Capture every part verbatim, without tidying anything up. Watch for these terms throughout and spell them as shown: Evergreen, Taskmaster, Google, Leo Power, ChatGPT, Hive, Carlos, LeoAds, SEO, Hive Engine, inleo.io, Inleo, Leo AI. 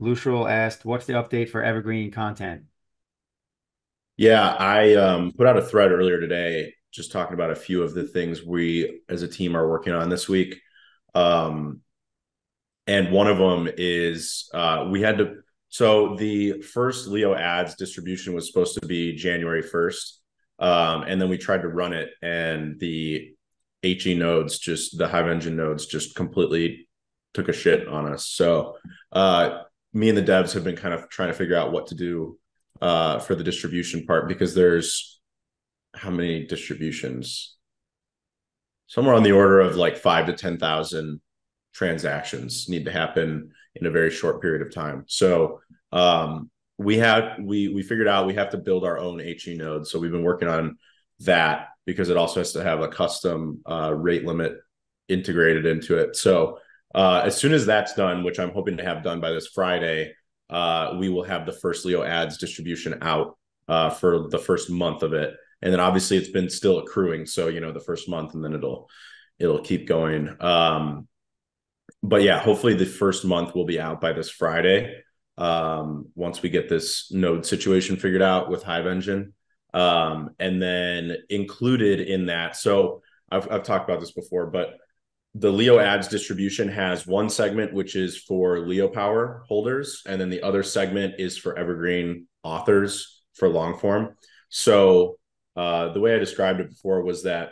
Lushral asked, what's the update for Evergreen content? Yeah, I um, put out a thread earlier today just talking about a few of the things we as a team are working on this week. Um, and one of them is uh, we had to, so the first LeoAds distribution was supposed to be January first. Um, and then we tried to run it and the HE nodes, just the Hive Engine nodes just completely took a shit on us. So uh, me and the devs have been kind of trying to figure out what to do uh, for the distribution part, because there's how many distributions? Somewhere on the order of like five to ten thousand transactions need to happen in a very short period of time. So um, we have, we, we figured out we have to build our own HE node. So we've been working on that because it also has to have a custom uh, rate limit integrated into it. So uh, as soon as that's done, which I'm hoping to have done by this Friday, uh, we will have the first LeoAds distribution out uh, for the first month of it. And then obviously it's been still accruing. So, you know, the first month, and then it'll, it'll keep going. Um, but yeah, hopefully the first month will be out by this Friday. Um, once we get this node situation figured out with Hive Engine, um, and then included in that. So I've, I've talked about this before, but the LeoAds distribution has one segment, which is for Leo Power holders. And then the other segment is for Evergreen authors for long form. So Uh, the way I described it before was that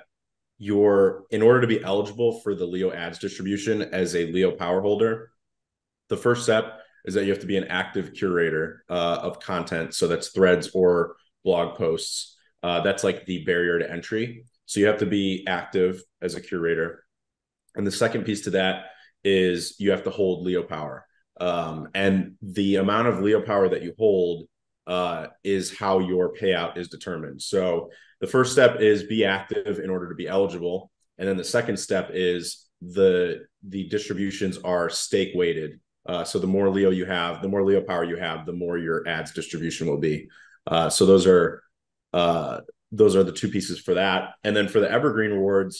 you're, in order to be eligible for the LeoAds distribution as a Leo Power holder, the first step is that you have to be an active curator uh, of content. So that's threads or blog posts. Uh, that's like the barrier to entry. So you have to be active as a curator. And the second piece to that is you have to hold Leo Power. Um, and the amount of Leo Power that you hold Uh, is how your payout is determined. So the first step is be active in order to be eligible. And then the second step is the, the distributions are stake weighted. Uh, so the more Leo you have, the more Leo Power you have, the more your ads distribution will be. Uh, so those are, uh, those are the two pieces for that. And then for the Evergreen rewards,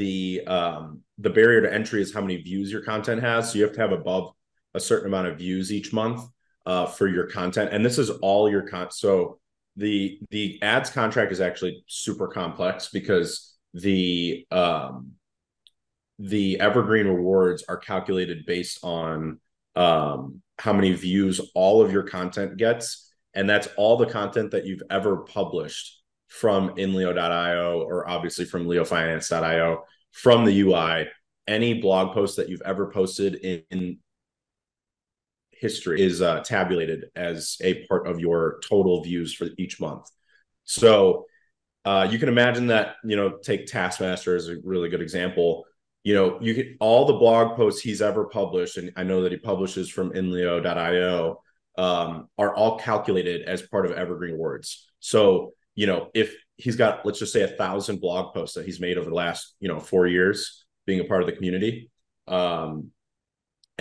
the, um, the barrier to entry is how many views your content has. So you have to have above a certain amount of views each month Uh, for your content. And this is all your con. So the, the ads contract is actually super complex because the, um, the Evergreen rewards are calculated based on um, how many views all of your content gets. And that's all the content that you've ever published from inleo dot i o, or obviously from leo finance dot i o, from the U I, any blog post that you've ever posted in, in history is uh, tabulated as a part of your total views for each month. So uh, you can imagine that, you know, take Taskmaster as a really good example. You know, you could, all the blog posts he's ever published, and I know that he publishes from inleo dot i o, um, are all calculated as part of Evergreen words. So, you know, if he's got, let's just say a thousand blog posts that he's made over the last, you know, four years being a part of the community, um,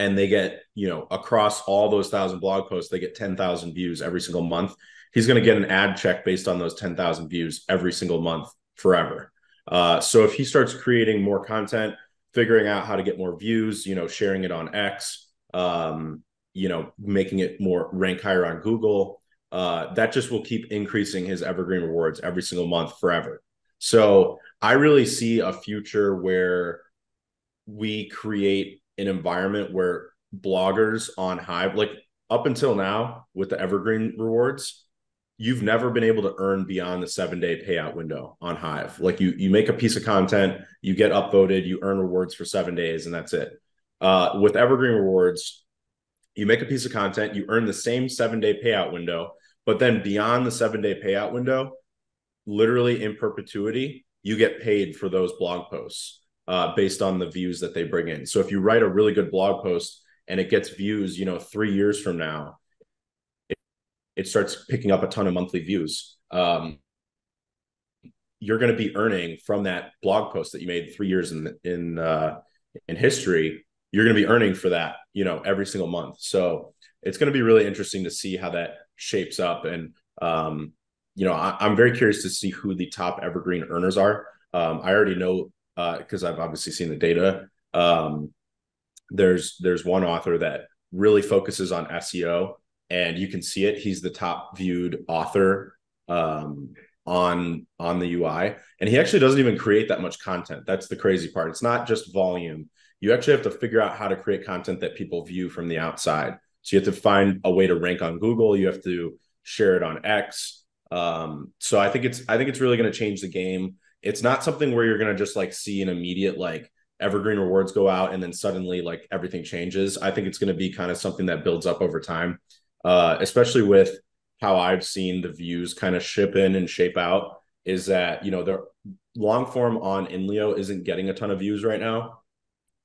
and they get, you know, across all those thousand blog posts, they get ten thousand views every single month. He's going to get an ad check based on those ten thousand views every single month forever. Uh, so if he starts creating more content, figuring out how to get more views, you know, sharing it on X, um, you know, making it more rank higher on Google, uh, that just will keep increasing his Evergreen rewards every single month forever. So I really see a future where we create an environment where bloggers on Hive, like up until now with the Evergreen rewards, you've never been able to earn beyond the seven day payout window on Hive. Like you, you make a piece of content, you get upvoted, you earn rewards for seven days and that's it. Uh, with Evergreen rewards, you make a piece of content, you earn the same seven day payout window, but then beyond the seven day payout window, literally in perpetuity, you get paid for those blog posts. Uh, based on the views that they bring in. So if you write a really good blog post and it gets views, you know, three years from now, it, it starts picking up a ton of monthly views. Um, you're going to be earning from that blog post that you made three years in in uh, in history. You're going to be earning for that, you know, every single month. So it's going to be really interesting to see how that shapes up. And um, you know, I, I'm very curious to see who the top Evergreen earners are. Um, I already know, because uh, I've obviously seen the data. Um, there's there's one author that really focuses on S E O, and you can see it. He's the top viewed author um, on, on the U I. And he actually doesn't even create that much content. That's the crazy part. It's not just volume. You actually have to figure out how to create content that people view from the outside. So you have to find a way to rank on Google. You have to share it on X. Um, so I think it's, I think it's really going to change the game. It's not something where you're going to just like see an immediate, like, evergreen rewards go out and then suddenly like everything changes. I think it's going to be kind of something that builds up over time, uh, especially with how I've seen the views kind of ship in and shape out, is that, you know, the long form on Inleo isn't getting a ton of views right now.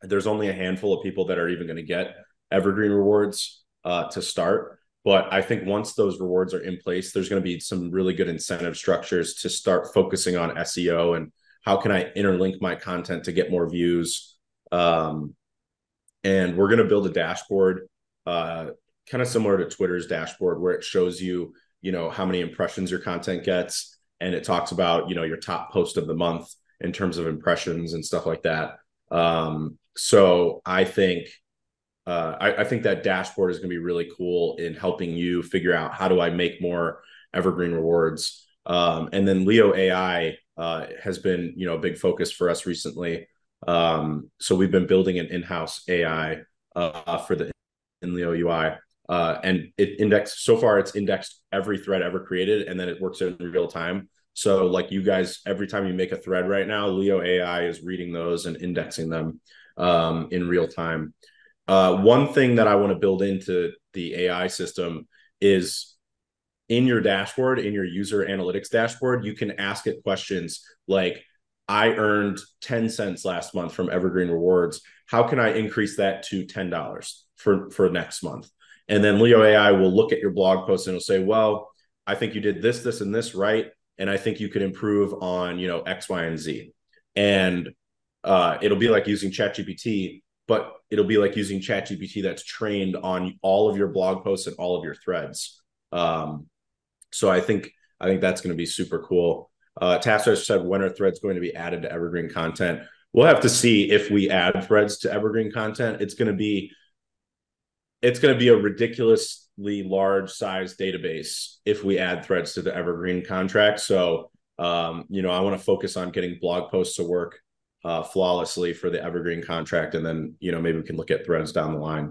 There's only a handful of people that are even going to get evergreen rewards uh, to start. But I think once those rewards are in place, there's going to be some really good incentive structures to start focusing on S E O and how can I interlink my content to get more views? Um, and we're going to build a dashboard, uh, kind of similar to Twitter's dashboard, where it shows you, you know, how many impressions your content gets. And it talks about, you know, your top post of the month in terms of impressions and stuff like that. Um, so I think, uh, I, I think that dashboard is going to be really cool in helping you figure out, how do I make more evergreen rewards? Um, and then Leo A I, Uh, has been, you know, a big focus for us recently. Um, so we've been building an in-house A I uh, for the Inleo U I, uh, and it indexed, so far it's indexed every thread ever created, and then it works in real time. So like you guys, every time you make a thread right now, Leo A I is reading those and indexing them um, in real time. Uh, one thing that I want to build into the A I system is, in your dashboard, in your user analytics dashboard, you can ask it questions like, I earned ten cents last month from Evergreen Rewards. How can I increase that to ten dollars for, for next month? And then Leo A I will look at your blog post and it'll say, well, I think you did this, this, and this right. And I think you could improve on, you know, X, Y, and Z. And uh, it'll be like using ChatGPT, but it'll be like using ChatGPT that's trained on all of your blog posts and all of your threads. Um, So I think I think that's going to be super cool. Uh, Taskmaster said, when are threads going to be added to evergreen content? We'll have to see if we add threads to evergreen content. It's going to be it's going to be a ridiculously large size database if we add threads to the evergreen contract. So um, you know, I want to focus on getting blog posts to work uh, flawlessly for the evergreen contract, and then you know maybe we can look at threads down the line.